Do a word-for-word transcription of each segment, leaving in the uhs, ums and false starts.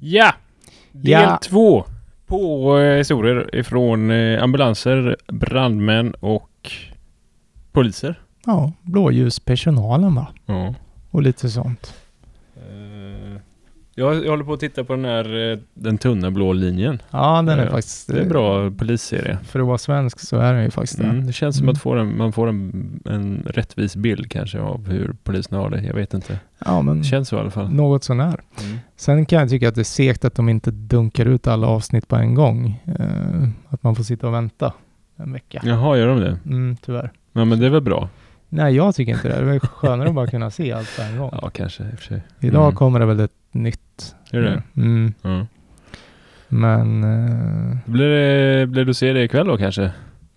Ja, del ja. två. På historier ifrån ambulanser, brandmän och poliser. Ja, blåljuspersonalen va? Ja. Och lite sånt. Jag, jag håller på att titta på den här Den tunna blå linjen. Ja, den är ja, faktiskt... Det är en bra polisserie. För att vara svensk så är den ju faktiskt det. Mm, det känns som mm. att få en, man får en, en rättvis bild kanske av hur polisen har det. Jag vet inte. Ja, men det känns så i alla fall. Något sån här. Mm. Sen kan jag tycka att det är segt att de inte dunkar ut alla avsnitt på en gång. Uh, att man får sitta och vänta en vecka. Jaha, gör de det? Mm, tyvärr. Ja, men det är väl bra. Nej, jag tycker inte det. Det var skönare att bara kunna se allt på en gång. Ja, kanske. I och för sig. Mm. Idag kommer det väl ett nytt. Gör det? Mm. Mm. Men... Uh... Blir, det, blir du se det ikväll då kanske?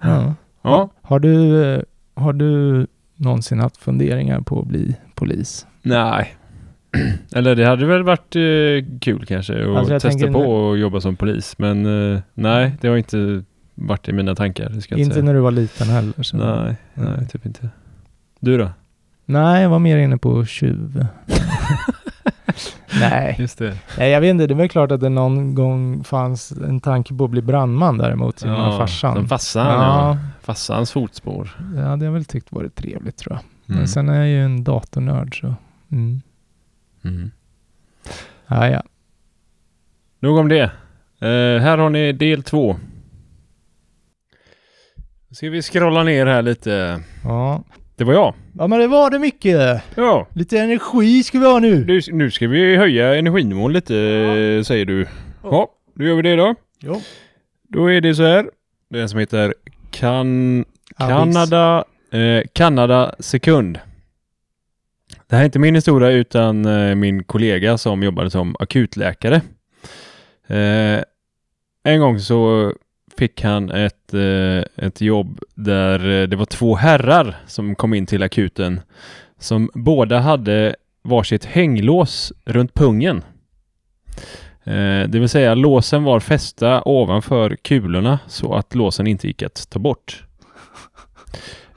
Ja. ja. Har, du, har du någonsin haft funderingar på att bli polis? Nej. Eller det hade väl varit uh, kul kanske att alltså, testa tänker... på och jobba som polis. Men uh, nej, det har inte varit i mina tankar. Det ska jag inte säga. När du var liten heller? Så. Nej, nej, typ inte. Du då? Nej, jag var mer inne på tjuv. Nej. Just det. Nej, jag vet inte. Det var klart att det någon gång fanns en tanke på att bli brandman däremot. Ja, farsan. Som farsan. Ja. Farsans fotspår. Ja, det hade jag väl tyckt varit trevligt tror jag. Mm. Men sen är jag ju en datornörd så. Mm. Mm. Ja, ja. Nog om det. Uh, här har ni del två. Ska vi scrolla ner här lite? Ja. Det var jag. Ja, men det var det mycket. Ja. Lite energi ska vi ha nu. Nu, nu ska vi höja energinivån lite, ja. Säger du. Ja. ja, då gör vi det då. Ja. Då är det så här. Det är en som heter kan, Kanada, eh, Kanada sekund. Det här är inte min historia utan eh, min kollega som jobbade som akutläkare. Eh, en gång så... fick han ett, eh, ett jobb där det var två herrar som kom in till akuten som båda hade varsitt hänglås runt pungen. Eh, det vill säga låsen var fästa ovanför kulorna så att låsen inte gick att ta bort.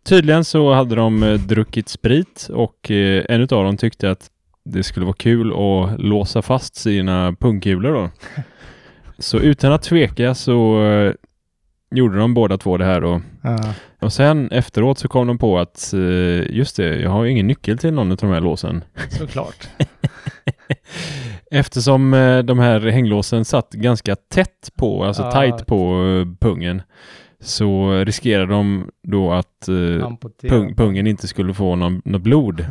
Tydligen så hade de eh, druckit sprit och eh, en av dem tyckte att det skulle vara kul att låsa fast sina pungkulor då. Så utan att tveka så eh, gjorde de båda två det här då. Uh. Och sen efteråt så kom de på att eh, just det, jag har ju ingen nyckel till någon av de här låsen. Såklart. Eftersom eh, de här hänglåsen satt ganska tätt på, alltså uh. tajt på eh, pungen. Så riskerade de då att eh, pung, pungen inte skulle få någon, någon blod.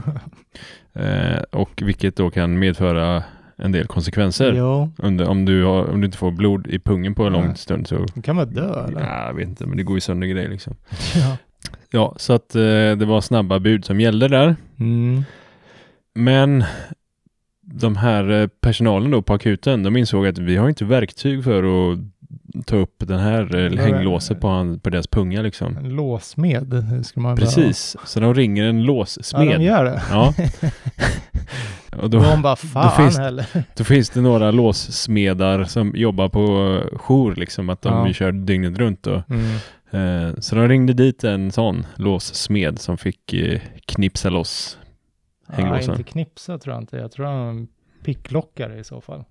eh, och vilket då kan medföra... en del konsekvenser. Under, om, du har, om du inte får blod i pungen på en lång stund så... Du kan man dö eller? Ja, jag vet inte, men det går ju sönder grejer liksom. Ja, ja så att eh, det var snabba bud som gällde där. Mm. Men de här eh, personalen då på akuten, de insåg att vi har inte verktyg för att ta upp den här eh, hänglåset på, han, på deras punga liksom. En låsmed, ska man bara... Precis, så de ringer en låssmed. Ja, de gör det. Ja. Och då, de bara, fan, då, finns, då finns det några låssmedar som jobbar på jour liksom, att de ja. kör dygnet runt då. Mm. Eh, så de ringde dit en sån låssmed som fick eh, knipsa loss hänglåsen. Ja, inte knipsa tror jag inte. Jag tror han picklockar i så fall.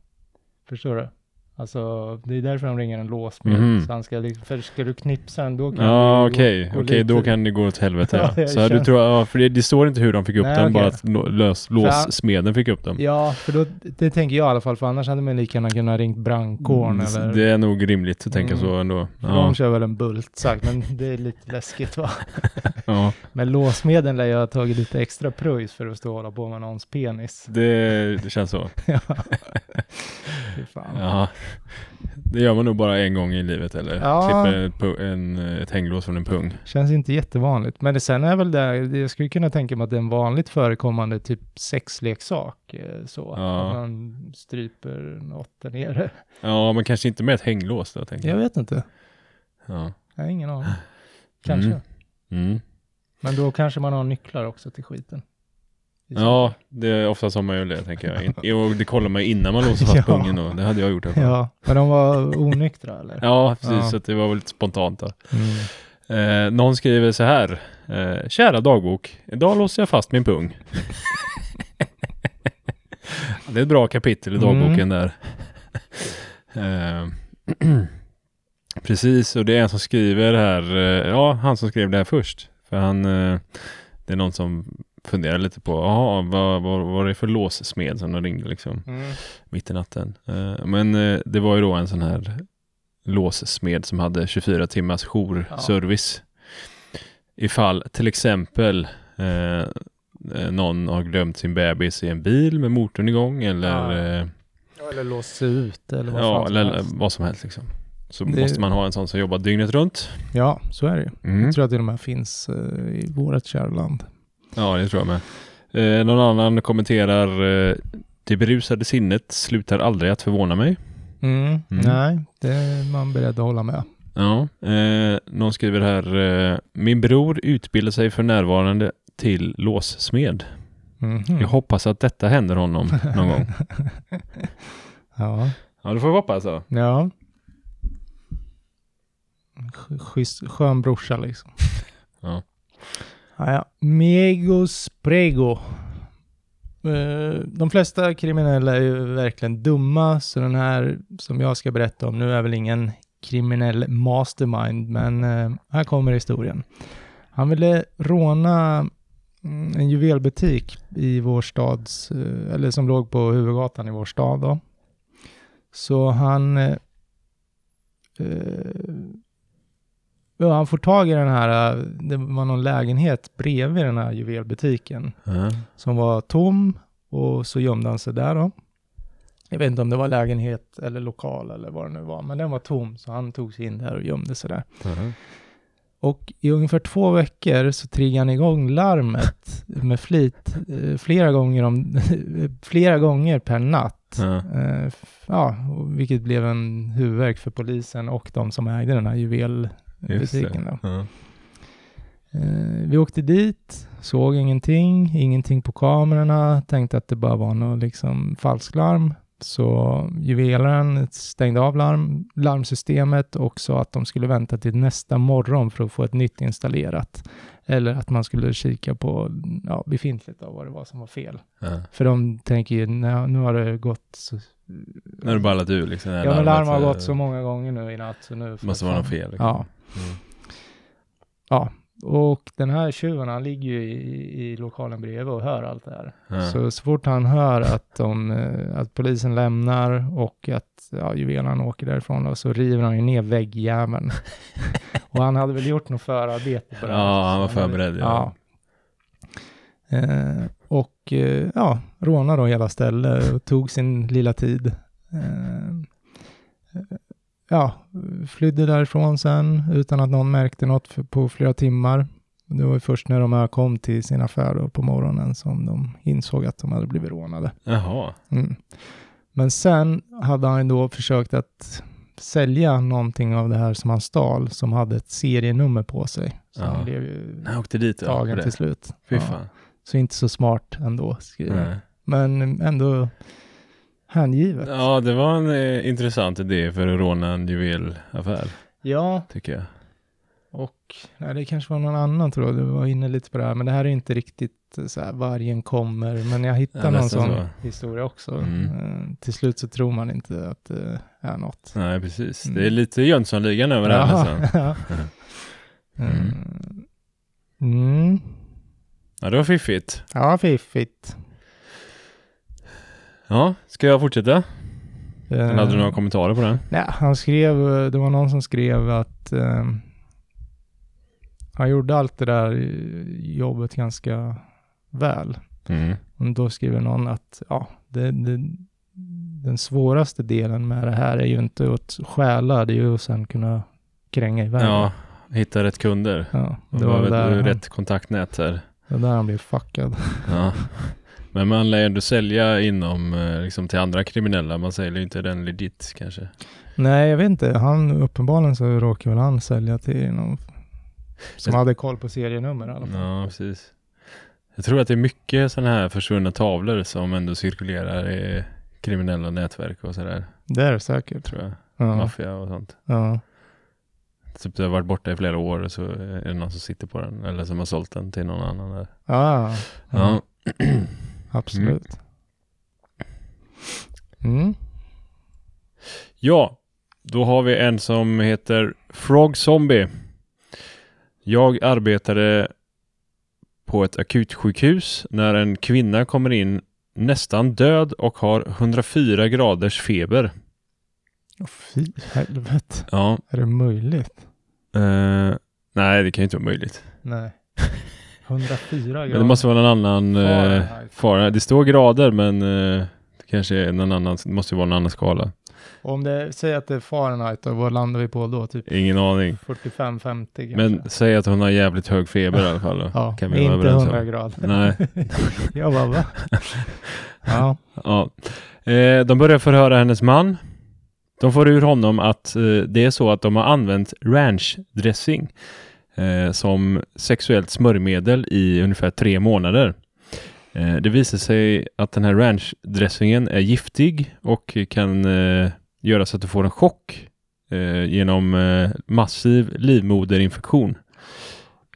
Förstår du? Alltså, det är därför de ringer en låsmed. Mm. Så han ska, för ska du knipsa den, då kan ja, du okej, gå, gå okej, då kan det gå åt helvete. Ja. Så känner... du tror, ja, för det, det står inte hur de fick upp Nej, dem, okay. bara att lös, låssmeden fick upp dem. Ja, för då, det tänker jag i alla fall, för annars hade man lika gärna kunnat ringt brandkåren. Mm, eller... Det är nog rimligt att tänka mm. så ändå. Ja. De kör väl en bult, sagt, men det är lite läskigt va? Ja. Men låsmeden lär jag ha tagit lite extra pröjs för att stå och hålla på med någons penis. Det, det känns så. Ja. fy fan. Ja. Det gör man nog bara en gång i livet, eller ja. Klipper en, en, ett hänglås från en pung. Känns inte jättevanligt. Men det sen är väl där, jag skulle kunna tänka mig att det är en vanligt förekommande typ sexleksak. Så ja. Att man stryper något där nere. Ja, men kanske inte med ett hänglås då, tänker jag. Jag vet inte. Ja. Jag har ingen aning. Kanske. Mm. Mm. Men då kanske man har nycklar också till skiten. Ja, det är ofta som man gör det, tänker jag. Och det kollar man innan man låser fast ja. Pungen då. Det hade jag gjort. Ja, men de var onyktra, eller? Ja, precis. Ja. Så det var väl lite spontant då. Mm. Eh, någon skriver så här. Eh, Kära dagbok, idag låser jag fast min pung. Det är ett bra kapitel i dagboken mm. där. Eh, precis, och det är en som skriver här. Eh, ja, han som skrev det här först. För han, eh, det är någon som... funderar lite på, aha, vad, vad, vad är det för låssmed som de ringde liksom mm. mitt i natten. Uh, men uh, det var ju då en sån här låssmed som hade tjugofyra timmars jourservice. Ja. Ifall till exempel uh, någon har glömt sin bebis i en bil med motorn igång eller... Ja. Uh, eller låst ut eller vad, ja, eller, helst. Vad som helst liksom. Så det... måste man ha en sån som jobbar dygnet runt. Ja, så är det. Mm. Jag tror att det de här finns uh, i vårt kärland. Ja, det tror jag med. Eh, någon annan kommenterar eh, det berusade sinnet slutar aldrig att förvåna mig. Mm, mm. Nej, det är man beredd att hålla med. Ja, eh, någon skriver här eh, min bror utbildar sig för närvarande till låssmed. Mm-hmm. Jag hoppas att detta händer honom någon gång. Ja. Ja, det får vi hoppas då. Ja. Sch- skön brorsa liksom. Ja. Ja, megos prego. De flesta kriminella är ju verkligen dumma, så den här som jag ska berätta om nu är väl ingen kriminell mastermind, men här kommer historien. Han ville råna en juvelbutik i vår stads, eller som låg på huvudgatan i vår stad då. Så han eh, Ja, han får tag i den här, det var någon lägenhet bredvid den här juvelbutiken mm. som var tom, och så gömde han sig där då. Jag vet inte om det var lägenhet eller lokal eller vad det nu var, men den var tom så han tog sig in där och gömde sig där. Mm. Och i ungefär två veckor så triggade han igång larmet med flit flera gånger, om, flera gånger per natt. Mm. Ja, vilket blev en huvudvärk för polisen och de som ägde den här juvel. Butiken då. Ja. Eh, vi åkte dit, såg ingenting, ingenting på kamerorna, tänkte att det bara var någon liksom falsklarm. Så juvelaren stängde av larm, larmsystemet och sa att de skulle vänta till nästa morgon för att få ett nytt installerat. Eller att man skulle kika på ja, befintligt av vad det var som var fel. Ja. För de tänker ju, nu har det gått... Så, nu har det ballat ur liksom. Ja, men larm har gått så många gånger nu i natt. Så nu måste vara något fel. Liksom. Ja. Mm. Ja, och den här tjuven, han ligger ju i, i lokalen bredvid och hör allt det här. Mm. Så, så fort han hör att, de, att polisen lämnar och att ja, juvelaren åker därifrån då, så river han ju ner väggjäveln. Och han hade väl gjort något förarbete på det. Ja, han var förberedd. Ja. Ja. Eh, och eh, ja, rånade då hela stället och tog sin lilla tid. Eh, Ja, flydde därifrån sen utan att någon märkte något för, på flera timmar. Det var ju först när de här kom till sin affär på morgonen som de insåg att de hade blivit rånade. Jaha. Mm. Men sen hade han då försökt att sälja någonting av det här som han stal, som hade ett serienummer på sig. Så ja. Han blev ju han åkte dit, tagen ja, till slut. Fy fan. Ja. Så inte så smart ändå, skriver jag. Men ändå... Handgivet. Ja, det var en eh, intressant idé för att råna en juvelaffär. Ja. Tycker jag. Och nej, det kanske var någon annan, tror jag. Du var inne lite på det här. Men det här är inte riktigt så här, vargen kommer. Men jag hittar ja, någon sån så. Historia också. Mm. Eh, till slut så tror man inte att det är något. Nej, precis. Mm. Det är lite Jönssonligan över det ja. Här nästan. mm. Mm. Ja, det var fiffigt. Ja, fiffigt. Ja, ska jag fortsätta? Eller hade du några kommentarer på det? Nej, han skrev, det var någon som skrev att eh, han gjorde allt det där jobbet ganska väl. Mm. Och då skriver någon att ja, det, det, den svåraste delen med det här är ju inte att stjäla, det är ju att sen kunna kränga iväg. Ja, hitta rätt kunder. Ja, det var väl rätt kontaktnät här. Det där han blev fuckad. Ja. Men man lär ju ändå sälja inom liksom, till andra kriminella. Man säljer ju inte den legit kanske. Nej, jag vet inte. Han, uppenbarligen så råkar väl han sälja till någon som jag... hade koll på serienummer i alla fall. Ja, precis. Jag tror att det är mycket sådana här försvunna tavlor som ändå cirkulerar i kriminella nätverk och sådär. Det är det säkert. Tror jag. Ja. Maffia och sånt. Ja. Typ det har varit borta i flera år och så är det någon som sitter på den. Eller som har sålt den till någon annan där. Ah, ja, ja. Absolut. Mm. Mm. Ja, då har vi en som heter Frog Zombie. Jag arbetade på ett akutsjukhus när en kvinna kommer in nästan död och har hundrafyra graders feber. Åh, fy helvete. Ja. Är det möjligt? Uh, nej, det kan ju inte vara möjligt. Nej. hundrafyra grader. Men det måste vara någon annan uh, fara. Det står grader, men uh, det kanske är någon annan, det måste ju vara en annan skala. Och om det säger att det är Fahrenheit, då, vad landar vi på då? Typ ingen aning. fyrtiofem femtio kanske. Men säg att hon har jävligt hög feber i alla fall. Då. Ja, kan vi inte hundra grader. Nej. Jag bara, va? Ja. Ja. Uh, de börjar förhöra hennes man. De får ur honom att eh, det är så att de har använt ranchdressing eh, som sexuellt smörjmedel i ungefär tre månader. Eh, det visar sig att den här ranchdressingen är giftig och kan eh, göra så att du får en chock eh, genom eh, massiv livmoderinfektion.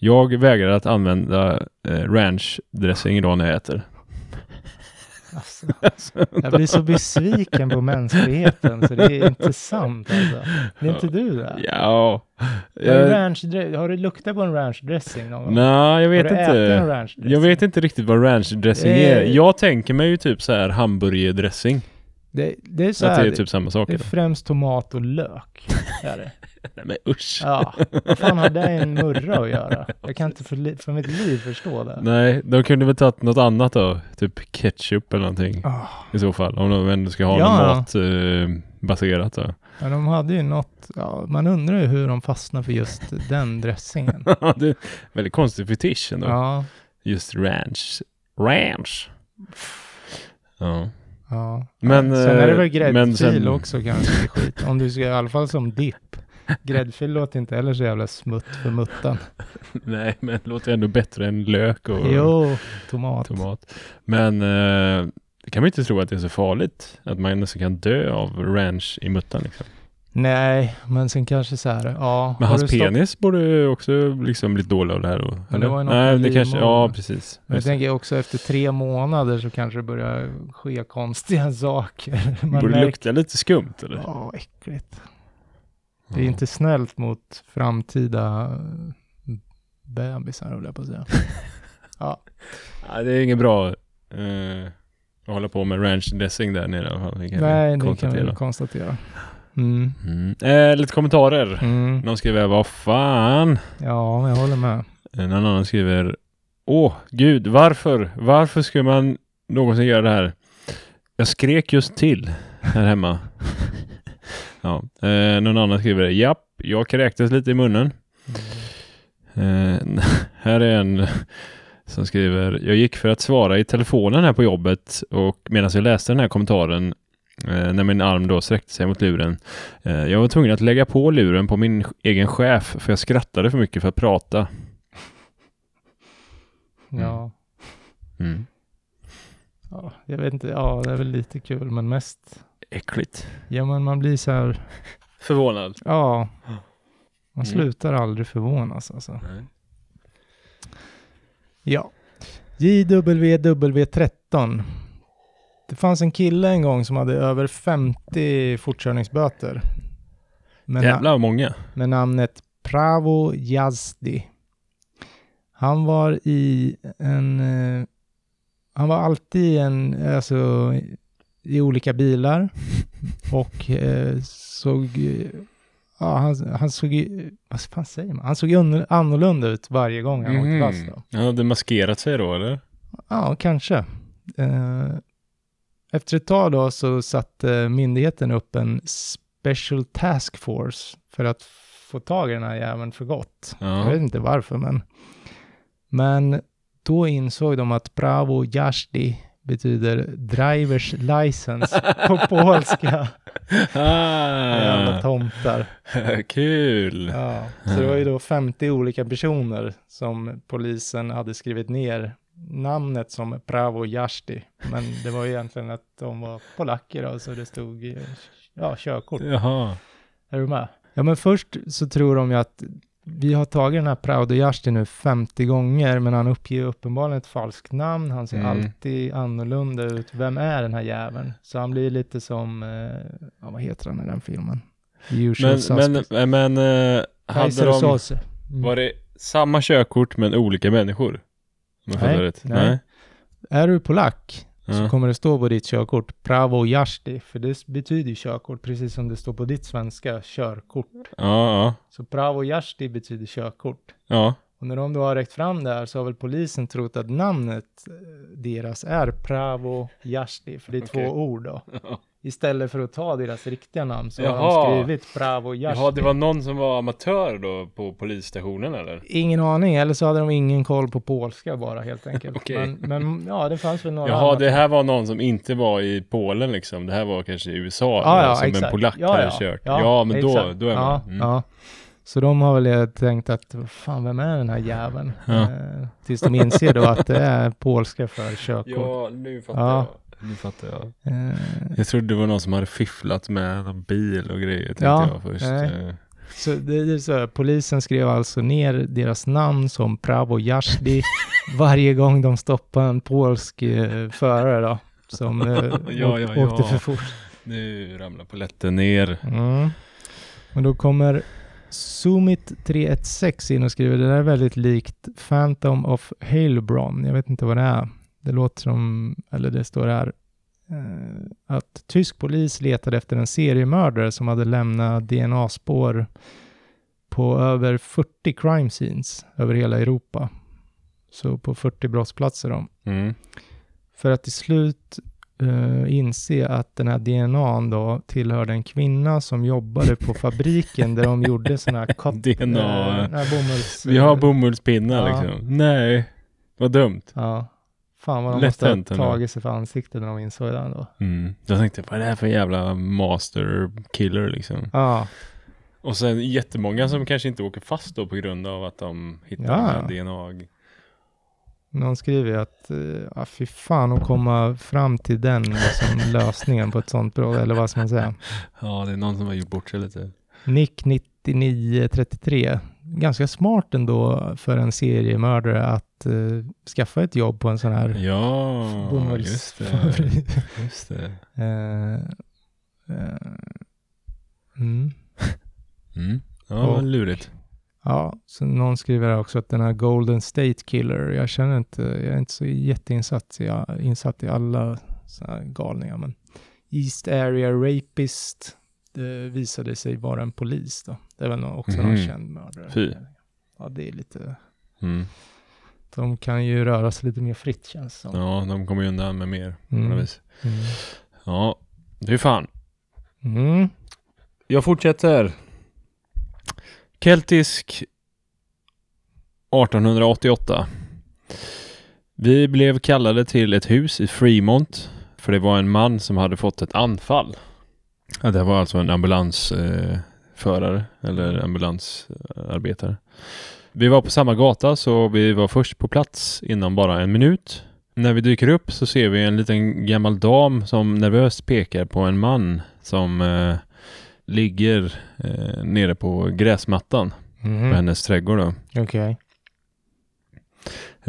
Jag vägrar att använda eh, ranchdressing idag när jag äter. Alltså, jag blir så besviken på mänskligheten så det är inte sant alltså. Det är inte du där. Ja. Jag... Ranch, har du luktat på en ranchdressing någon gång? Nej, jag vet inte. Jag vet inte riktigt vad ranchdressing det... är. Jag tänker mig ju typ så här hamburgerdressing. Det, det är så här, det är typ samma saker. Det är främst tomat och lök. Är det? Nej men usch. Ja, vad fan har det en murra att göra? Jag kan inte för, li- för mitt liv förstå det. Nej, de kunde väl ta något annat då. Typ ketchup eller någonting. Oh. I så fall, om de ändå ska ha ja. något mat eh, baserat då. Ja, de hade ju något, ja, man undrar ju hur de fastnar för just den dressingen. Det är väldigt konstig fetisch ändå. Ja. Just ranch. Ranch. Ja. Ja, men, ja. Sen är det väl gräddfil sen... också kanske skit. Om du ska i alla fall som dipp. Gräddfil låter inte heller så jävla smutt för muttan. Nej, men låter ändå bättre än lök och jo, tomat. tomat. Men eh, kan man inte tro att det är så farligt att man nästan kan dö av ranch i muttan liksom. Nej, men sen kanske så här, ja. Men hans penis stopp... borde också liksom bli dålig av det här då. Eller? Det nej, det kanske, ja precis. Men jag tänker också efter tre månader så kanske det börjar ske konstiga saker. Man borde märker... lukta lite skumt eller? Ja, äckligt. Det är inte snällt mot framtida bebisar, håller jag på att säga. Ja. Ja, det är inget bra eh, att hålla på med ranchdressing där nere. Det kan nej, det kan vi konstatera. Mm. Mm. Eh, lite kommentarer. Mm. Någon skriver, vad fan? Ja, jag håller med. En annan skriver, åh gud, varför? Varför skulle man någonsin göra det här? Jag skrek just till här hemma. Ja. Eh, någon annan skriver, japp, jag kräktes lite i munnen. Mm. Eh, här är en som skriver, jag gick för att svara i telefonen här på jobbet och medan jag läste den här kommentaren eh, när min arm då sträckte sig mot luren. Eh, jag var tvungen att lägga på luren på min egen chef för jag skrattade för mycket för att prata. Mm. Ja. Mm. Ja, jag vet inte, ja det är väl lite kul men mest... äckligt. Ja, men man blir så här... förvånad. Ja. Man slutar mm. aldrig förvånas. Alltså. Nej. Ja. J W W tretton. Det fanns en kille en gång som hade över femtio fortkörningsböter. Med Jävlar na- många. Med namnet Pravo Yazdi. Han var i en... Eh, han var alltid en... Alltså... i olika bilar och eh, såg ja, han, han såg vad fan säger man? Han såg annorlunda ut varje gång han mm. åkte fast då. Han hade maskerat sig då eller? Ja, kanske. Eh, Efter ett tag då så satte myndigheten upp en special task force för att få tag i den här jäveln för gott. Ja. Jag vet inte varför, men... Men då insåg de att Pravo Jazdy betyder drivers license på polska. Ah. Jävla tomtar. Kul! Ja. Så det var ju då femtio olika personer som polisen hade skrivit ner namnet som Pravo Jazdy. Men det var ju egentligen att de var polacker då, så det stod ja, körkort. Jaha. Är du med? Ja, men först så tror de ju att vi har tagit den här Pravo Jazdy nu femtio gånger, men han uppger uppenbarligen ett falskt namn. Han ser mm. alltid annorlunda ut. Vem är den här jäveln? Så han blir lite som, ja, vad heter han i den filmen? Usual Suspects. Men, men, men hade de, var det samma körkort men olika människor? Nej, nej. nej. Är du polack ja. så kommer det stå på ditt körkort Pravo Jazdy, för det betyder körkort precis som det står på ditt svenska körkort. Ja, ja. Så Pravo Jazdy betyder körkort. Ja. Och när de då har räckt fram där så har väl polisen trott att namnet deras är Pravo Jazdy, för det är okay. två ord då. Ja. Istället för att ta deras riktiga namn så Jaha. har de skrivit Pravo Jazdy. Ja, det var någon som var amatör då på polisstationen eller? Ingen aning, eller så hade de ingen koll på polska bara helt enkelt. okay. men, men ja, det fanns väl några. Jaha, annat. Det här var någon som inte var i Polen liksom. Det här var kanske i U S A ah, eller, ja, som exakt. en polack ja, hade ja. kört. Ja, ja men då, då är man. Ja, mm. ja. Så de har väl tänkt att, fan, vem är den här jäveln? Ja. Eh, tills de inser då att det är polska för körkort. Ja, nu fattar ja. jag. Nu fattar jag. Uh, jag trodde det var någon som hade fifflat med en bil och grejer, tänkte ja, jag först. Nej. Så det är så här, polisen skrev alltså ner deras namn som Pravo Jazdy varje gång de stoppade en polsk uh, förare då, som uh, ja, ja, åkte ja. för fort. Nu ramlar poletten ner. Mm. Men då kommer Sumit tre ett sex in och skriver, det där är väldigt likt Phantom of Heilbronn. Jag vet inte vad det är. Det låter som, eller det står här, eh, att tysk polis letade efter en seriemördare som hade lämnat D N A-spår på över fyrtio crime scenes över hela Europa. Så på fyrtio brottsplatser då. Mm. För att till slut eh, inse att den här D N A:n då tillhörde en kvinna som jobbade på fabriken där de gjorde såna här cut, D N A. Eh, bomulls, Vi har bomullspinnar ja. liksom. Nej, vad dumt. Ja. Fan vad de Lätt måste ha tagit sig för ansiktet när de insåg den då. Mm. Jag tänkte, vad är det här för jävla master killer liksom? Ja. Och sen jättemånga som kanske inte åker fast då på grund av att de hittar ja. D N A. Någon skriver ju att, ja, fy fan, att komma fram till den liksom, lösningen på ett sånt bra, eller vad ska man säga? Ja, det är någon som har gjort bort sig lite. Nick nittionio trettiotre. Ganska smart ändå för en seriemördare att uh, skaffa ett jobb på en sån här ja, bomulls- just det. Just det. uh, uh, mm. Mm. Ja, och, lurigt. Ja, så någon skriver också att den här Golden State Killer, jag känner inte, jag är inte så jätteinsatt i, insatt i alla såna här galningar, men East Area Rapist visade sig vara en polis då. Det är väl också mm. någon känd mördare. Fy. Ja, det är lite... Mm. De kan ju röra sig lite mer fritt, känns som. Ja, de kommer ju undan med mer. Mm. Mm. Ja, det är fan. Mm. Jag fortsätter. Keltisk arton åttioåtta. Vi blev kallade till ett hus i Fremont för det var en man som hade fått ett anfall. Ja, det var alltså en ambulansförare eh, eller ambulansarbetare. Vi var på samma gata så vi var först på plats innan bara en minut. När vi dyker upp så ser vi en liten gammal dam som nervöst pekar på en man som eh, ligger eh, nere på gräsmattan mm. på hennes trädgård. Okej. Okay.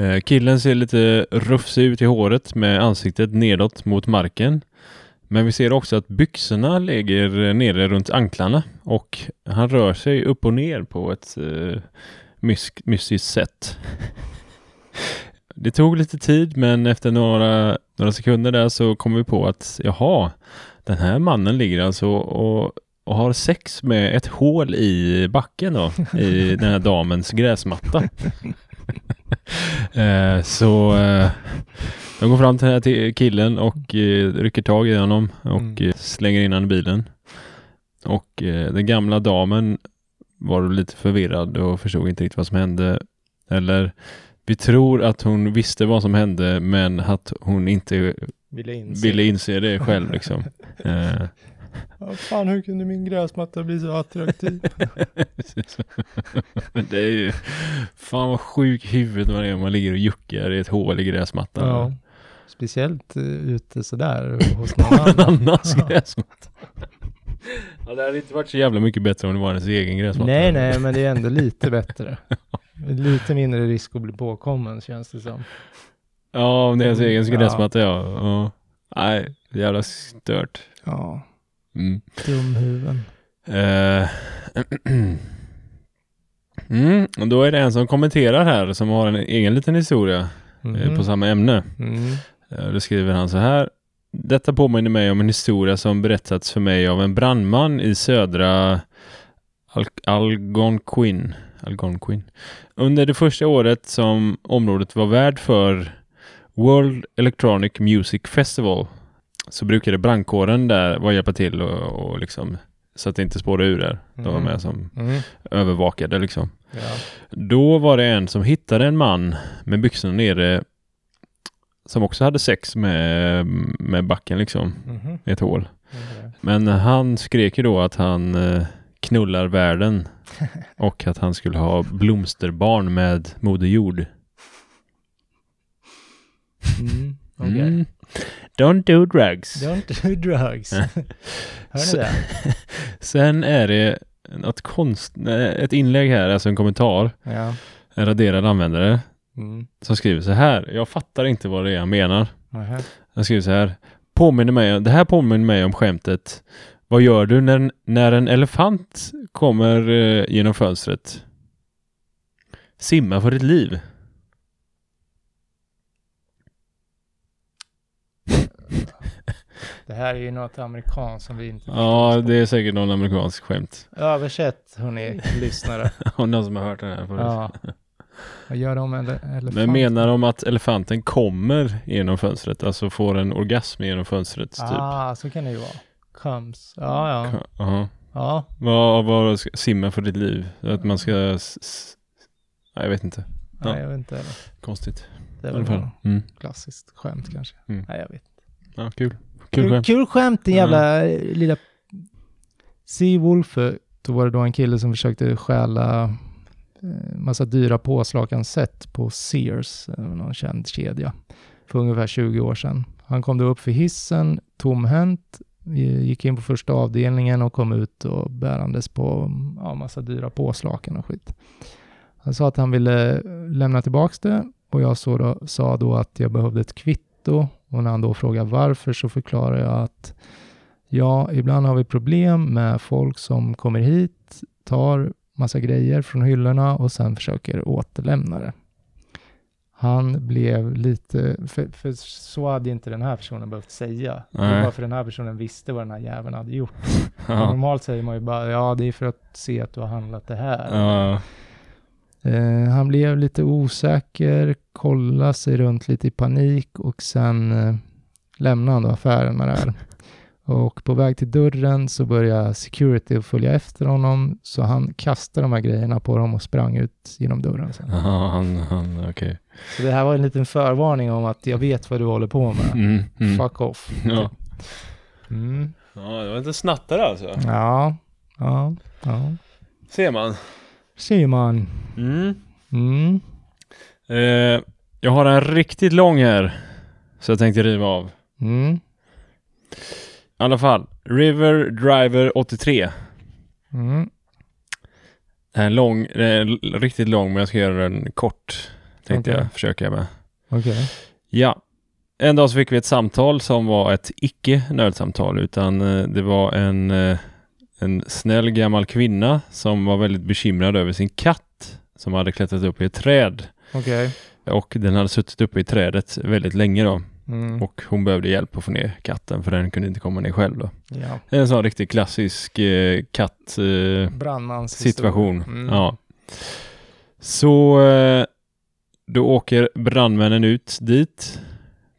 Eh, killen ser lite rufsig ut i håret med ansiktet nedåt mot marken. Men vi ser också att byxorna ligger nere runt anklarna och han rör sig upp och ner på ett uh, mysk- mystiskt sätt. Det tog lite tid, men efter några, några sekunder där så kom vi på att jaha, den här mannen ligger alltså och, och har sex med ett hål i backen då, i den här damens gräsmatta. eh, så eh, de går fram till den här t- killen och eh, rycker tag i honom och mm. slänger in han i bilen. Och eh, den gamla damen var lite förvirrad och förstod inte riktigt vad som hände. Eller vi tror att hon visste vad som hände, men att hon inte ville inse, ville inse det själv liksom. eh, Ja, fan, hur kunde min gräsmatta bli så attraktiv? Det är ju... Fan vad sjuk huvud man är om man ligger och juckar i ett hål i gräsmattan. Ja, speciellt ute sådär hos någon annans gräsmatta. Ja, det hade inte varit så jävla mycket bättre om det var ens egen gräsmatta. Nej, nej, men det är ändå lite bättre. Lite mindre risk att bli påkommen, känns det som. Ja, om det är ens egen gräsmatta, ja. ja. Nej, jävla stört. Ja. Mm. Dumhuven. Uh, mm, och då är det en som kommenterar här som har en egen liten historia mm. eh, på samma ämne. Mm. Uh, då skriver han så här. Detta påminner mig om en historia som berättats för mig av en brandman i södra Al- Algonquin. Algonquin. Under det första året som området var värd för World Electronic Music Festival, så brukade brandkåren där var hjälpa till och, och liksom, så att det inte spårade ur där. De var med som mm. övervakade liksom. Ja. Då var det en som hittade en man med byxorna nere som också hade sex med, med backen liksom. Mm. I ett hål. Mm. Men han skrek ju då att han knullar världen och att han skulle ha blomsterbarn med Moder Jord. Mm. Okay. Mm. Don't do drugs. Don't do drugs. Hör ni det? Sen är det något konst, ett inlägg här, alltså en kommentar. Ja. En raderad användare mm. som skriver så här. Jag fattar inte vad det är han menar. Uh-huh. Han skriver så här. Påminner mig, det här påminner mig om skämtet. Vad gör du när, när en elefant kommer eh, genom fönstret? Simma för ditt liv. Det här är ju något amerikanskt som vi inte... Ja, det är säkert någon amerikansk skämt. Översätt, hörni, lyssnare. Och någon som har hört den här förut. Ja. Vad gör de med elefanten? Men menar de att elefanten kommer genom fönstret? Alltså får en orgasm genom fönstret, typ? Ja, ah, så kan det ju vara. Comes. Ja, ja. Ka- uh-huh. Ja. Vad var det? Simma för ditt liv? Att man ska... S- s- Nej, jag vet inte. Ja. Nej, jag vet inte heller. Konstigt. Det var väl mm. klassiskt skämt, kanske. Mm. Nej, jag vet inte. Ja, kul. Kul skämt. Kul skämt, den jävla mm. lilla Seawolf. Då var det då en kille som försökte stjäla massa dyra påslag han sett på Sears, någon känd kedja, för ungefär tjugo år sedan. Han kom då upp för hissen, tomhänt, gick in på första avdelningen och kom ut och bärandes på ja, massa dyra påslakan och skit. Han sa att han ville lämna tillbaka det, och jag så då, sa då att jag behövde ett kvitto. Och när han då frågar varför, så förklarar jag att ja, ibland har vi problem med folk som kommer hit, tar massa grejer från hyllorna och sen försöker återlämna det. Han blev lite, för, för så hade inte den här personen behövt säga. Nej. Det var för den här personen visste vad den här jäveln hade gjort. Ja. Normalt säger man ju bara, ja det är för att se att du har handlat det här. Ja. Uh, han blev lite osäker, kollade sig runt lite i panik och sen uh, lämnade han då affären med det här. Och på väg till dörren så började security följa efter honom, så han kastade de här grejerna på dem och sprang ut genom dörren sen. Ja, han, han, okej. Okay. Så det här var en liten förvarning om att jag vet vad du håller på med. Mm, mm. Fuck off. Ja. Mm. Ja, det var inte snattare alltså. Ja, ja, ja. Ser man. Ser man. Mm. Mm. Eh, jag har en riktigt lång här, så jag tänkte riva av. Mm. I alla fall. River Driver åttiotre. Mm. En lång, en riktigt lång, men jag ska göra den kort. Tänkte okay. jag försöka med. Okej. Okay. Ja. En dag så fick vi ett samtal som var ett icke-nödsamtal, utan det var en... En snäll gammal kvinna som var väldigt bekymrad över sin katt som hade klättrat upp i ett träd. Okej. Och den hade suttit uppe i trädet väldigt länge då. Mm. Och hon behövde hjälp att få ner katten, för den kunde inte komma ner själv då. Ja. En sån riktigt klassisk eh, katt eh, brandmans situation. Mm. Ja. Så eh, Då åker brandmännen ut dit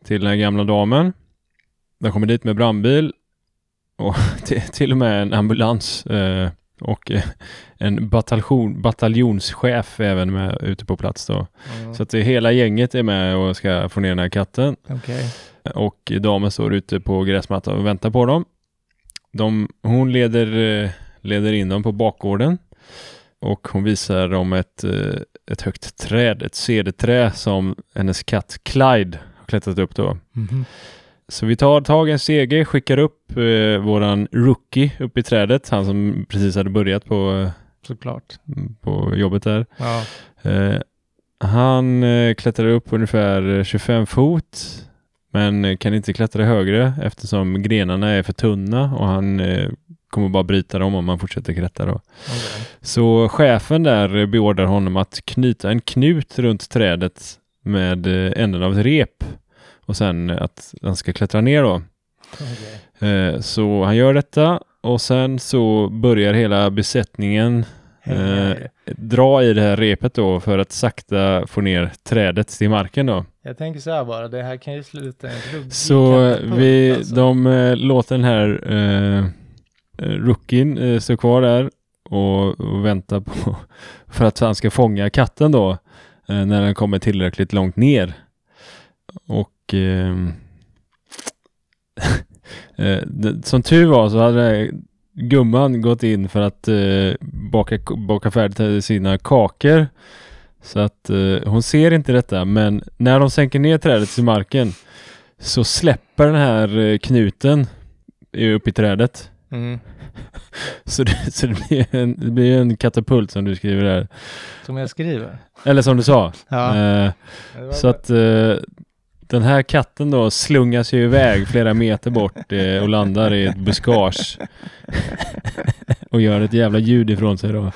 till den gamla damen. De kommer dit med brandbil och t- till och med en ambulans eh, och eh, en bataljon, bataljonschef även med ute på plats då. Mm. Så att det, hela gänget är med och ska få ner den här katten. Okay. Och damen står ute på gräsmattan och väntar på dem. De, hon leder, leder in dem på bakgården och hon visar dem ett, ett högt träd, ett cederträ som hennes katt Clyde har klättrat upp då. Mm-hmm. Så vi tar tag i en seger, skickar upp eh, våran rookie upp i trädet. Han som precis hade börjat på, såklart, på jobbet där. Ja. Eh, han eh, klättrar upp ungefär tjugofem fot. Men kan inte klättra högre eftersom grenarna är för tunna. Och han eh, kommer bara bryta dem om han fortsätter klättra då. Okay. Så chefen där beordrar honom att knyta en knut runt trädet med änden av ett rep. Och sen att han ska klättra ner då. Okay. Eh, så han gör detta. Och sen så börjar hela besättningen eh, dra i det här repet då. För att sakta få ner trädet till marken då. Jag tänker så här bara. Det här kan ju sluta en ruggig. Så vi, alltså. de eh, låter den här eh, rookien eh, stå kvar där. Och, och vänta på. För att han ska fånga katten då. Eh, när den kommer tillräckligt långt ner. Och. Som tur var så hade gumman gått in för att baka, baka färdigt sina kakor. Så att hon ser inte detta, men när de sänker ner trädet till marken så släpper den här knuten upp i trädet. Mm. Så, det, så det blir en, det blir en katapult som du skriver där. Som jag skriver? Eller som du sa. Ja. Eh, så att eh, den här katten då slungas ju iväg flera meter bort eh, och landar i ett buskage och gör ett jävla ljud ifrån sig då.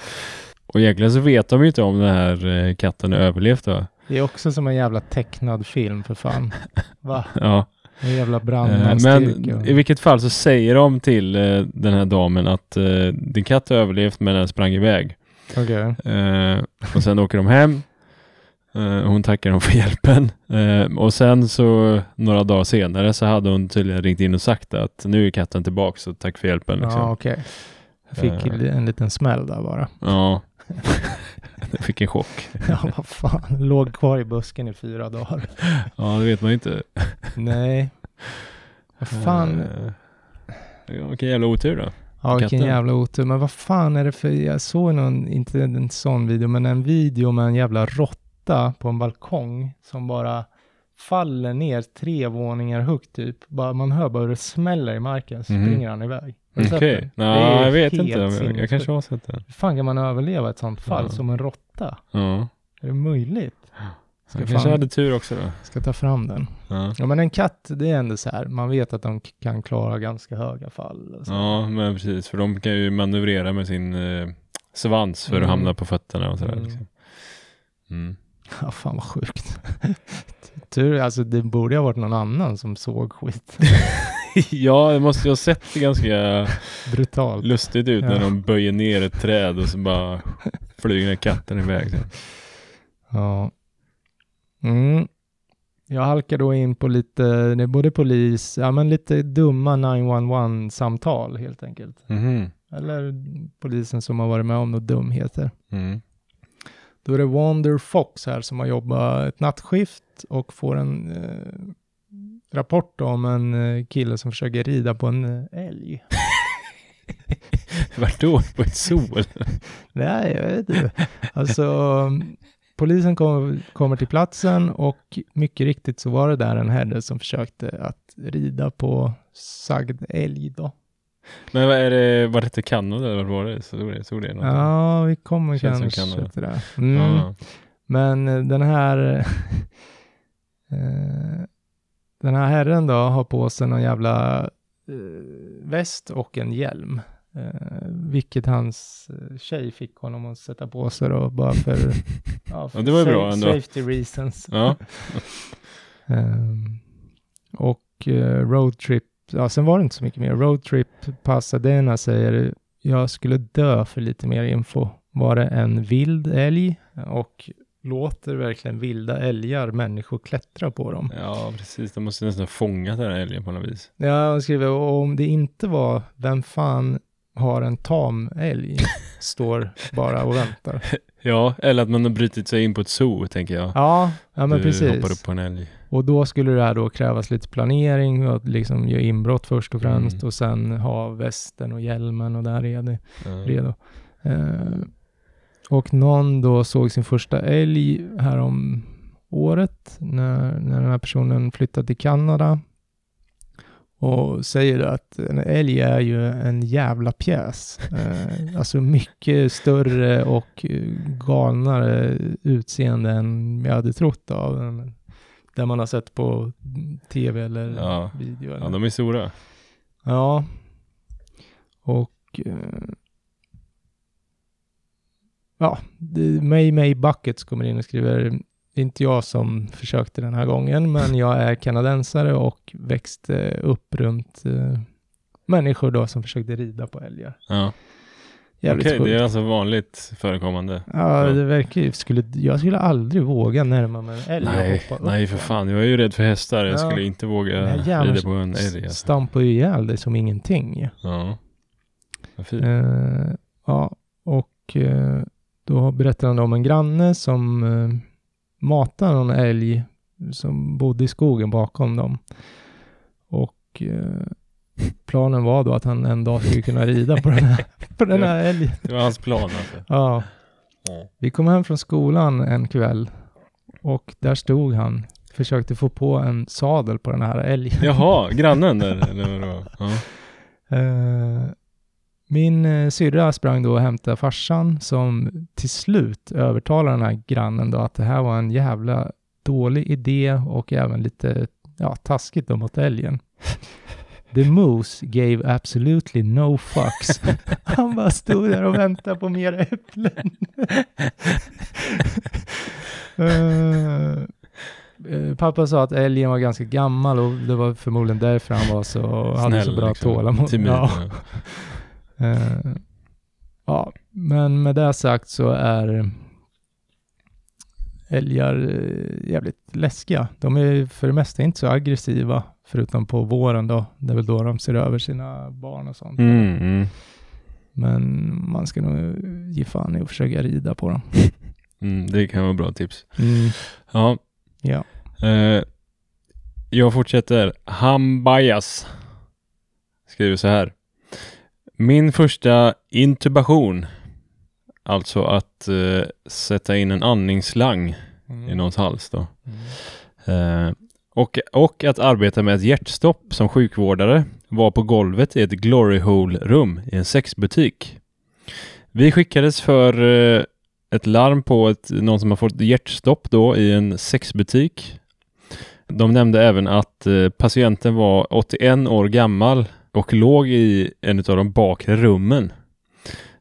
Och egentligen så vet de ju inte om den här eh, katten har överlevt då. Det är också som en jävla tecknad film för fan. Va? Ja. En jävla brandman. Eh, men och... i vilket fall så säger de till eh, den här damen att eh, din katt har överlevt men den sprang iväg. Okej. Okay. Eh, och sen åker de hem. Uh, hon tackar honom för hjälpen. Uh, och sen så några dagar senare så hade hon tydligen ringt in och sagt att nu är katten tillbaka så tack för hjälpen. Liksom. Ja, okej. Okay. Jag fick uh, en liten smäll där bara. Ja, uh, jag fick en chock. Ja, vad fan. Låg kvar i busken i fyra dagar. Ja, det vet man inte. Nej. Vad fan. Uh, vilken jävla otur då. Ja, vilken jävla otur. Men vad fan är det för... Jag såg någon, inte en sån video, men en video med en jävla rått på en balkong som bara faller ner tre våningar högt typ. Bara, man hör bara hur det smäller i marken så mm. springer han iväg. Okej, okay. Nej, jag vet inte. Jag, jag kanske har sett det. Hur fan kan man överleva ett sånt fall ja. som en råtta? Ja. Är det möjligt? Ska jag fan, kanske hade tur också då. Ska ta fram den. Ja. Ja, men en katt, det är ändå så här. Man vet att de kan klara ganska höga fall. Och så. Ja, men precis. För de kan ju manövrera med sin eh, svans för mm. att hamna på fötterna och sådär. Mm. Liksom. Mm. Ja, fan vad sjukt. Tur, alltså det borde ha varit någon annan som såg skit. Ja, det måste ju ha sett det ganska brutalt lustigt ut när ja. de böjer ner ett träd och så bara flyger den katten iväg. Så. Ja. Mm. Jag halkar då in på lite, det är både polis, ja men lite dumma nio ett ett-samtal helt enkelt. Mm-hmm. Eller polisen som har varit med om något dumheter. Mm. Då är det Wander Fox här som har jobbat ett nattskift och får en eh, rapport om en eh, kille som försöker rida på en eh, älg. Vart då? På ett sol? Nej, jag vet inte. Alltså, polisen kom, kommer till platsen och mycket riktigt så var det där en herre som försökte att rida på sagd älg då. Men vad är det, var det inte Kanada eller vad var det? Så det, så det ja, vi kommer kanske till det. Mm. Ja. Men den här eh, den här herren då har på sig någon jävla eh, väst och en hjälm. Eh, vilket hans tjej fick honom att sätta på sig då, bara för, ja, för ja, det var ju safe, bra ändå. Safety reasons. Ja. eh, och eh, roadtrip. Ja, sen var det inte så mycket mer. Roadtrip Pasadena säger jag skulle dö för lite mer info. Var det en vild älg? Och låter verkligen vilda älgar människor klättra på dem. Ja, precis. De måste nästan fånga den här älgen på något vis. Ja, de skriver, och om det inte var, vem fan har en tam älg? Står bara och väntar. Ja, eller att man har brutit sig in på ett zoo, tänker jag. Ja, ja men du precis. Du hoppar upp på en älg. Och då skulle det här då krävas lite planering och liksom göra inbrott först och främst. Mm. Och sen ha västen och hjälmen och där är det mm. redo. Uh, och någon då såg sin första älg här om året när, när den här personen flyttade till Kanada. Och säger att en älg är ju en jävla pjäs. Eh, alltså mycket större och galnare utseende än jag hade trott av. Där man har sett på tv eller ja. video. Eller. Ja, de är stora. Ja. Och... Eh, ja, May May Buckets kommer in och skriver... Inte jag som försökte den här gången, men jag är kanadensare och växte upp runt eh, människor då som försökte rida på älgar. Ja. Jävligt Okej, sjukt. Det är alltså vanligt förekommande. Ja, ja. Det verkar ju. Skulle, jag skulle aldrig våga närma mig en älg. Nej, nej för fan. Jag är ju rädd för hästar. Jag ja. skulle inte våga rida på en älg. Jag stampar ju ihjäl dig som ingenting. Ja, vad fint. Eh, ja, och eh, då berättar han om en granne som... Eh, matade någon älg som bodde i skogen bakom dem. Och eh, planen var då att han en dag skulle kunna rida på den här, på den här älgen. Det var hans plan alltså. Ja. Vi kom hem från skolan en kväll och där stod han. Försökte få på en sadel på den här älgen. Jaha, grannen där. Eller vad? Ja. Eh, Min syrra sprang då och hämtade farsan som till slut övertalade den här grannen då att det här var en jävla dålig idé och även lite ja, taskigt då mot älgen. The moose gave absolutely no fucks. Han bara stod där och väntade på mera äpplen. uh... Pappa sa att älgen var ganska gammal och det var förmodligen därför han var så, hade så bra liksom, tålamod. Ja. Uh, ja, men med det sagt så är älgar uh, jävligt läskiga. De är för det mesta inte så aggressiva förutom på våren då. Det är väl då de ser över sina barn och sånt. Mm, mm. Men man ska nog ge fan i och försöka rida på dem. Mm, det kan vara bra tips. Mm. Ja. Ja. Uh, jag fortsätter. Hambajas skriver så här. Min första intubation, alltså att uh, sätta in en andningsslang mm. i någons hals då. Mm. Uh, och, och att arbeta med ett hjärtstopp som sjukvårdare var på golvet i ett glory hole-rum i en sexbutik. Vi skickades för uh, ett larm på ett, någon som har fått hjärtstopp då i en sexbutik. De nämnde även att uh, patienten var åttioen år gammal och låg i en av de bakre rummen.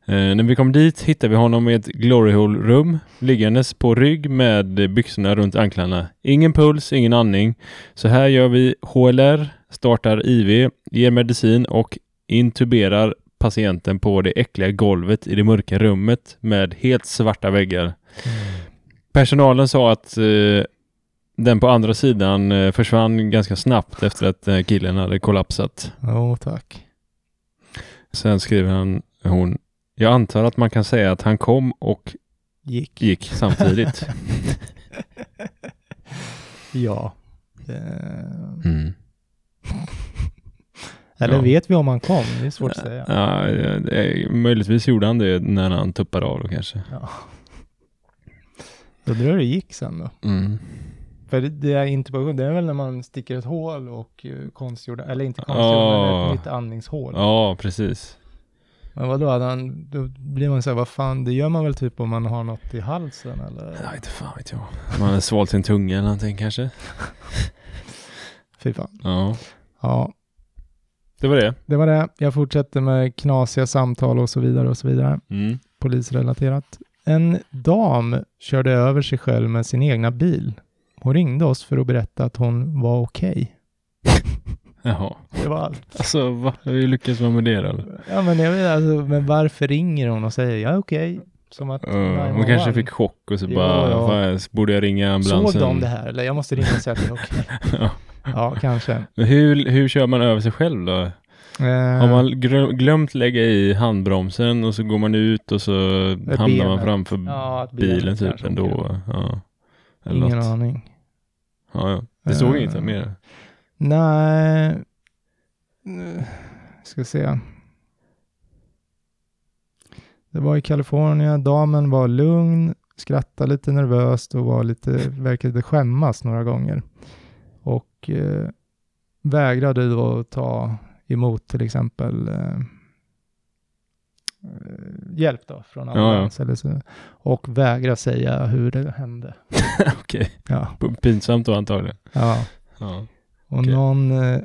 Eh, när vi kom dit hittade vi honom i ett glory hole-rum. Liggandes på rygg med byxorna runt anklarna. Ingen puls, ingen andning. Så här gör vi H L R, startar I V, ger medicin och intuberar patienten på det äckliga golvet i det mörka rummet med helt svarta väggar. Mm. Personalen sa att... Eh, Den på andra sidan försvann ganska snabbt efter att killen hade kollapsat. Ja, tack. Sen skriver han, hon, jag antar att man kan säga att han kom och gick, gick samtidigt. Ja. Mm. Eller ja. Vet vi om han kom? Det är svårt att säga. Ja, ja, möjligtvis gjorde han det när han tuppade av då kanske. Ja. Då dröjde det gick sen då. Mm. För det är intubation, det är väl när man sticker ett hål och konstgjorda, eller inte konstgjorda, oh. men ett nytt andningshål. Ja, oh, precis. Men vadå, han, då blir man så här, vad fan, det gör man väl typ om man har något i halsen eller? Nej, inte fan vet jag. Man har svalt sin tunga eller någonting kanske. Fy fan. Ja. Ja. Det var det. Det var det. Jag fortsätter med knasiga samtal och så vidare och så vidare. Mm. Polisrelaterat. En dam körde över sig själv med sin egna bil. Hon ringde oss för att berätta att hon var okej. Okay. Jaha. Det var allt. Alltså, va? Hur lyckas man med det? Eller? Ja, men jag vet, alltså, men varför ringer hon och säger jag är okej? Okay. Som att uh, hon kanske fick chock och så jo, bara, ja. Vad, borde jag ringa ambulansen? Såg de det här? Eller jag måste ringa och säga att det är okej. Okay. Ja, kanske. Hur, hur kör man över sig själv då? Uh, Har man glömt lägga i handbromsen och så går man ut och så hamnar bilen. Man framför ja, bilen typ ändå. Ja. Eller ingen något. Aning. Ja, ja. Det såg uh, inte mer. Nej. Ska se. Det var i Kalifornien. Damen var lugn, skrattade lite nervöst och var lite, verkade skämmas några gånger. Och eh, vägrade då att ta emot till exempel eh, hjälp då från ambulans. Ja, ja. Eller så, och vägrade säga hur det hände. Okej. Okay. Ja. Pinsamt då antagligen. Ja. Ja. Och okay. Någon eh,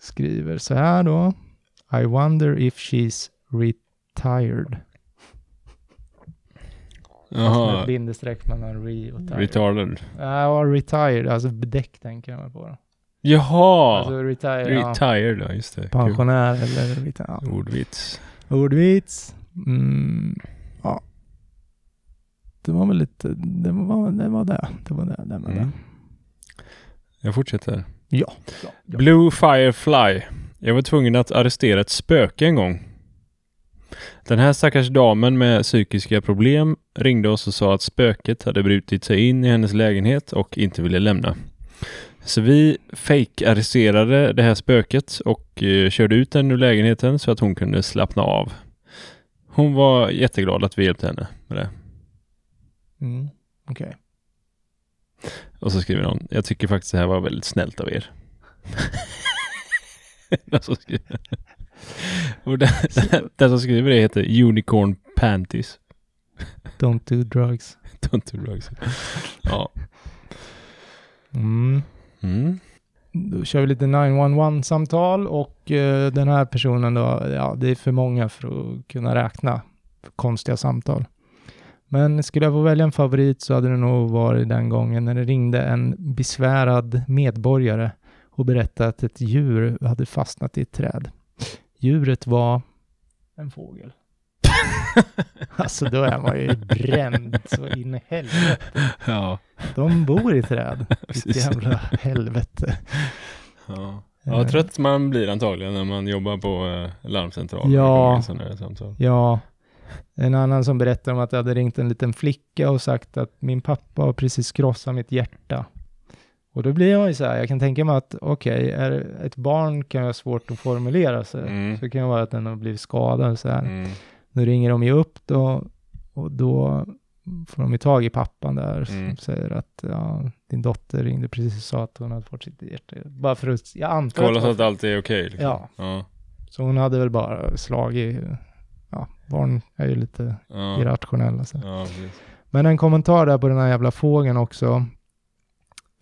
skriver så här då. I wonder if she's ret- tired. Jaha. Ett bindestreck mellan re och tired. Retarded. Ja, retired. Alltså bedäck tänker man på. Jaha! Alltså retired. Retired, ja. Just det. Pensionär eller retired. Ja. Ordvits. Ordvits. Mm, ja. Det var väl lite... Det var det. Var där. Det var där. Det var mm. där. Jag fortsätter. Ja. Ja, ja. Blue Firefly. Jag var tvungen att arrestera ett spöke en gång. Den här stackars damen med psykiska problem ringde oss och sa att spöket hade brutit sig in i hennes lägenhet och inte ville lämna. Så vi fake-arresterade det här spöket och eh, körde ut den ur lägenheten så att hon kunde slappna av. Hon var jätteglad att vi hjälpte henne med det. Mm, okej. Okay. Och så skriver hon, jag tycker faktiskt det här var väldigt snällt av er. Så skriver och den, den som skriver det heter Unicorn Panties. Don't do drugs. Don't do drugs. Ja. Mm. Mm. Då kör vi lite nio ett ett-samtal och eh, den här personen då, ja, det är för många för att kunna räkna konstiga samtal. Men skulle jag få välja en favorit så hade det nog varit den gången när det ringde en besvärad medborgare och berättade att ett djur hade fastnat i ett träd. Djuret var en fågel. Alltså då är man ju bränd så in i helvete. Ja. De bor i träd. Vilket jävla helvete. Ja. Ja, jag tror att man blir antagligen när man jobbar på larmcentralen. Ja. Ja. En annan som berättade om att jag hade ringt en liten flicka och sagt att min pappa har precis krossat mitt hjärta. Och då blir jag ju så här, jag kan tänka mig att okej, okay, ett barn kan vara svårt att formulera sig. Mm. Så det kan vara att den har blivit skadad så här. Mm. Nu ringer de ju upp då, och då får de ju tag i pappan där som mm. säger att ja, din dotter ringde precis och sa att hon hade fått sitt hjärta. Bara för att jag antar kolla att, så att allt är okej. Liksom. Ja. Ja. Så hon hade väl bara slagit, ja, barn är ju lite ja. irrationella så. Ja, men en kommentar där på den här jävla fågeln också.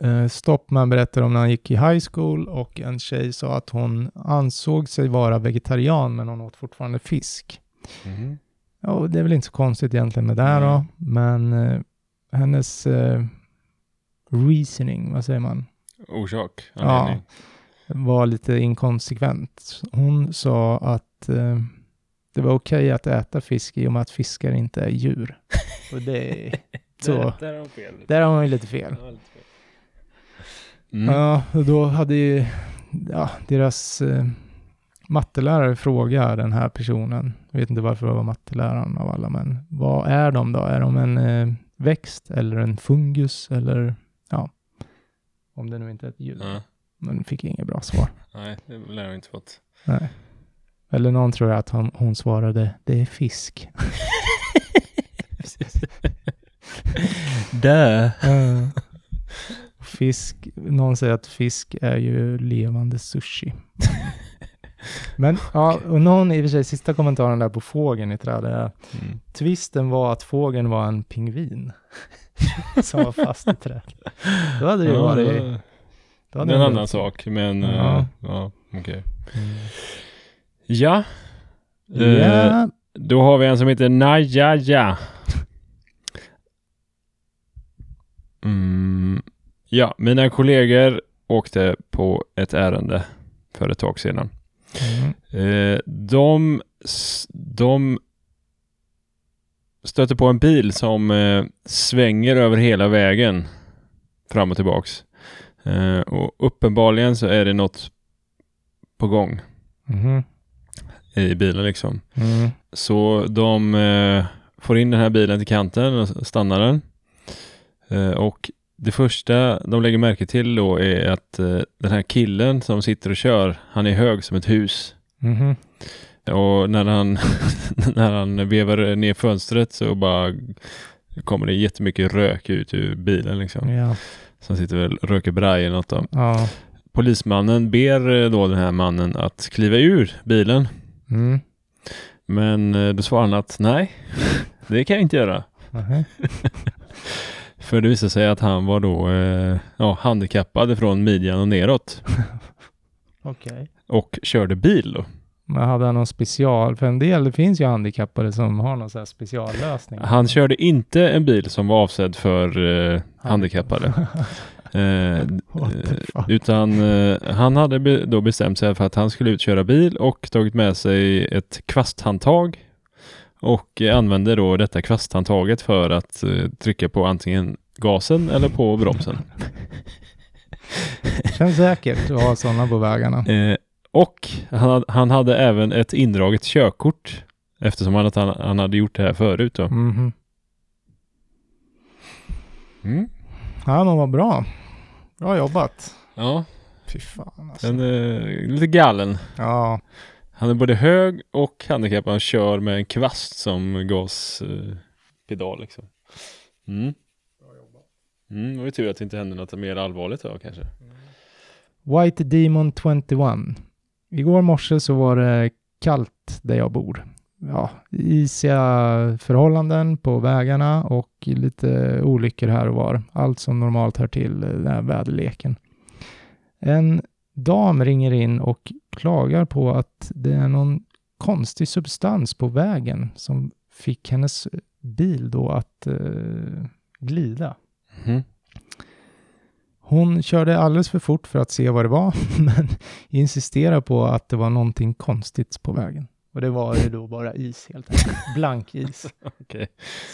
Uh, Stoppman berättar om när han gick i high school och en tjej sa att hon ansåg sig vara vegetarian men hon åt fortfarande fisk. Mm. Ja, det är väl inte så konstigt egentligen med det här då, men uh, hennes uh, reasoning, vad säger man? Orsak. Ja, var lite inkonsekvent. Hon sa att uh, det var okej okay att äta fisk i och med att fiskar inte är djur. Och det är så. Där har hon fel. Där har hon ju lite fel. Mm. Ja, då hade ju ja, deras eh, mattelärare frågat den här personen. Jag vet inte varför det var matteläraren av alla, men vad är de då? Är de en eh, växt eller en fungus? Eller ja, om det nu inte är ett djur. Mm. Men fick inget bra svar. Nej, det lär jag inte fått. Nej. Eller någon tror att hon, hon svarade, det är fisk. Dö. Ja. Fisk, någon säger att fisk är ju levande sushi. Men ja, och någon i och för sig, sista kommentaren där på fågeln i trädet är mm. twisten var att fågeln var en pingvin som var fast i trädet. Då hade det ju ja, varit... Det, då hade det en varit... annan sak, men ja, uh, ja okej. Okay. Mm. Ja. Yeah. Uh, då har vi en som heter Najaja. Mm. Ja, mina kollegor åkte på ett ärende för ett tag sedan. Mm. Eh, de, de stöter på en bil som eh, svänger över hela vägen fram och tillbaks. Eh, och uppenbarligen så är det något på gång. Mm. I bilen liksom. Mm. Så de eh, får in den här bilen till kanten och stannar den. Eh, och det första de lägger märke till då är att eh, den här killen som sitter och kör, han är hög som ett hus. Mm. Och när han när han vevar ner fönstret så bara kommer det jättemycket rök ut ur bilen liksom. Ja. Som sitter väl röker braj eller något då. Ja. Polismannen ber då den här mannen att kliva ur bilen. Mm. Men då svarar han att nej, det kan jag inte göra. Mm. För det visade sig att han var då eh, ja, handikappad från midjan och neråt. Okej. Okay. Och körde bil då. Men hade han någon special? För en del, det finns ju handikappade som har någon sån här speciallösning. Han körde inte en bil som var avsedd för eh, handikappade. eh, utan eh, han hade be- då bestämt sig för att han skulle utköra bil och tagit med sig ett kvasthandtag. Och eh, använde då detta kvasthandtaget för att eh, trycka på antingen gasen eller på bromsen. Känns säkert att ha sådana på vägarna. Eh, Och han, han hade även ett indraget körkort. Eftersom han, han, han hade gjort det här förut. Då. Mm. Mm. Ja, men vad bra. Bra jobbat. Ja. Fy fan alltså. Den är lite gallen. Ja. Han är både hög och handikappad. Han kör med en kvast som gaspedal. Eh, liksom. Mm. Bra jobbat. Mm, det var ju tur att det inte hände något mer allvarligt då kanske. Mm. White Demon tjugoett. Igår morse så var det kallt där jag bor. Ja, isiga förhållanden på vägarna och lite olyckor här och var. Allt som normalt hör till den här väderleken. En dam ringer in och klagar på att det är någon konstig substans på vägen som fick hennes bil då att eh, glida. Mm. Hon körde alldeles för fort för att se vad det var, men insisterar på att det var någonting konstigt på vägen. Och det var ju då bara is helt enkelt. Blank is. Okej.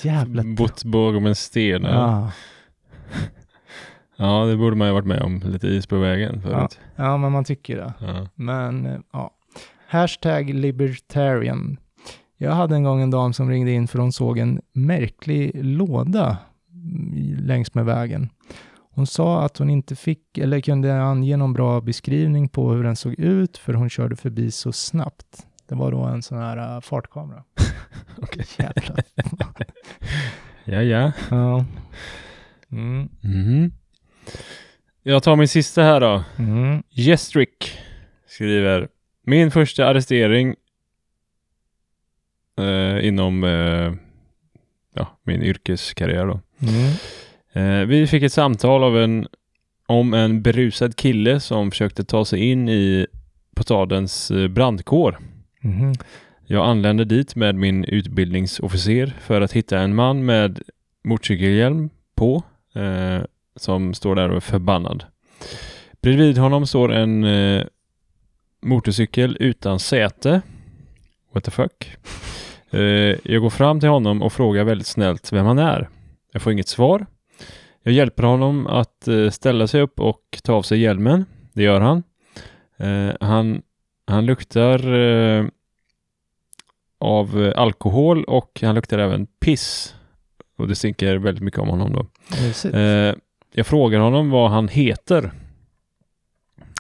Jävla bott bakom en sten. Ja. Ja, det borde man ju varit med om. Lite is på vägen förut. Ja, ja men man tycker det. Ja. Men ja. Hashtag libertarian. Jag hade en gång en dam som ringde in för hon såg en märklig låda längs med vägen. Hon sa att hon inte fick eller kunde ange någon bra beskrivning på hur den såg ut för hon körde förbi så snabbt. Det var då en sån här uh, fartkamera. Okej. Jävlar. ja, ja. ja. Mm. Mm. Jag tar min sista här då. Mm. Gestrick skriver min första arrestering uh, inom uh, ja, min yrkeskarriär då. Mm. Vi fick ett samtal av en, om en berusad kille som försökte ta sig in i Potadens brandkår. Mm. Jag anlände dit med min utbildningsofficer för att hitta en man med motorcykelhjälm på eh, som står där och är förbannad. Bredvid honom står en eh, motorcykel utan säte. What the fuck? Eh, jag går fram till honom och frågar väldigt snällt vem han är. Jag får inget svar. Jag hjälper honom att ställa sig upp och ta av sig hjälmen. Det gör han. Eh, han, han luktar eh, av alkohol och han luktar även piss. Och det stinker väldigt mycket om honom då. Eh, jag frågar honom vad han heter.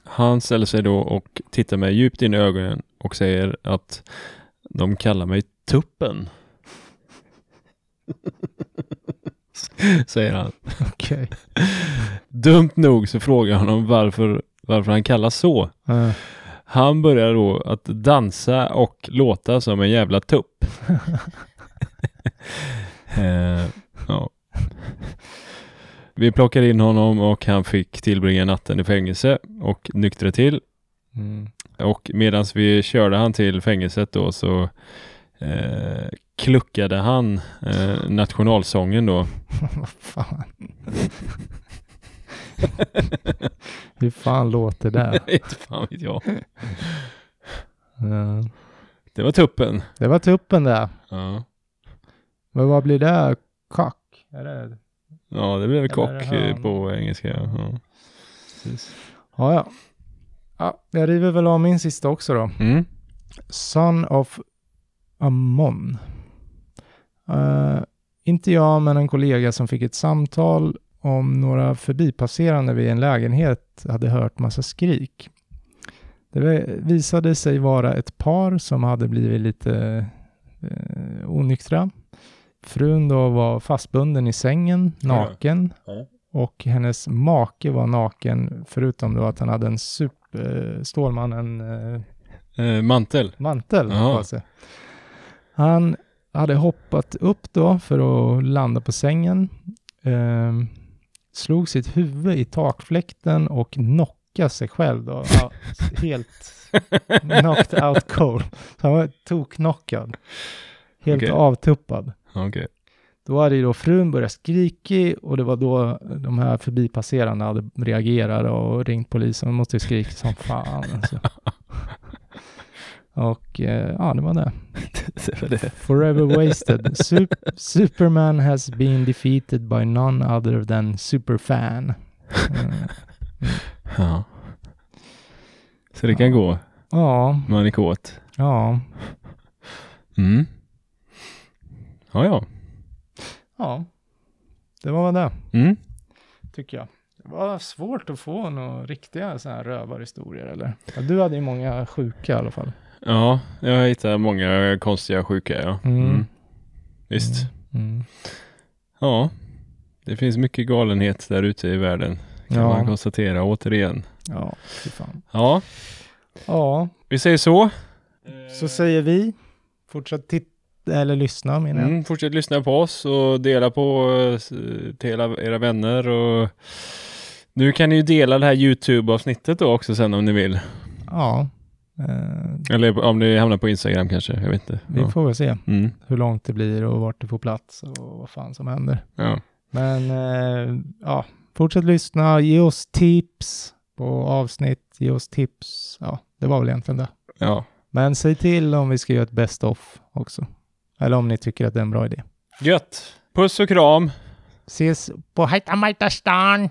Han ställer sig då och tittar mig djupt in i ögonen och säger att de kallar mig Tuppen. Säger han. Okay. Dumt nog så frågar han honom varför, varför han kallas så. Uh. Han börjar då att dansa och låta som en jävla tupp. uh, ja. Vi plockade in honom och han fick tillbringa natten i fängelse och nyktra till. Mm. Och medan vi körde han till fängelset då så uh, kluckade han eh, nationalsången då. Vad fan. Hur fan låter det? Inte fan vet jag. Det var tuppen. Det var tuppen där. Ja. Men vad blir det? Kock? Är det... Ja, det blir kock på engelska. Ja, precis. Ja, ja. Ja, jag river väl av min sista också då. Mm. Son of Ammon. Uh, inte jag, men en kollega som fick ett samtal om några förbipasserande vid en lägenhet hade hört massa skrik. Det visade sig vara ett par som hade blivit lite eh, onyktra. Frun då var fastbunden i sängen, naken. Mm. Och hennes make var naken, förutom då att han hade en superstålman, en eh, eh, mantel. Mantel. Alltså. Han hade hoppat upp då för att landa på sängen. Eh, slog sitt huvud i takfläkten och knock. sig själv då. Ja, helt knocked out cold. Så han var tokknockad. Helt okay. Avtuppad. Okay. Då hade ju då frun börjat skrika och det var då de här förbipasserarna hade reagerat och ringt polisen. De måste ju skrika som fan. Alltså. Och eh, ja, det var det. det, var det. Forever wasted. Sup- Superman has been defeated by none other than Superfan. Mm. Mm. Ja. Så det kan ja. gå. Ja. Man är kåt. Ja. Mm. Ja, ja. Ja. Det var väl det. Mm. Tycker jag. Det var svårt att få några riktiga så här rövarhistorier, eller? Ja, du hade ju många sjuka i alla fall. Ja, jag hittade många konstiga sjuka, ja. Mm. Mm. Visst. Mm. Mm. Ja. Det finns mycket galenhet där ute i världen. Kan ja. man konstatera återigen. Ja, fy fan. Ja. Ja. Vi säger så. Så säger vi. Fortsätt titta eller lyssna, menar jag. Mm, fortsätt lyssna på oss och dela på till era vänner. Och nu kan ni ju dela det här YouTube-avsnittet då också sen om ni vill. Ja. Eller om ni hamnar på Instagram kanske, jag vet inte. Vi ja. får väl se mm. hur långt det blir och vart det får plats och vad fan som händer. Ja. Men, äh, ja. Fortsätt lyssna, ge oss tips på avsnitt, ge oss tips. Ja, det var väl egentligen det. Ja. Men säg till om vi ska göra ett best of också. Eller om ni tycker att det är en bra idé. Gött! Puss och kram! Ses på Hajta Majta stan!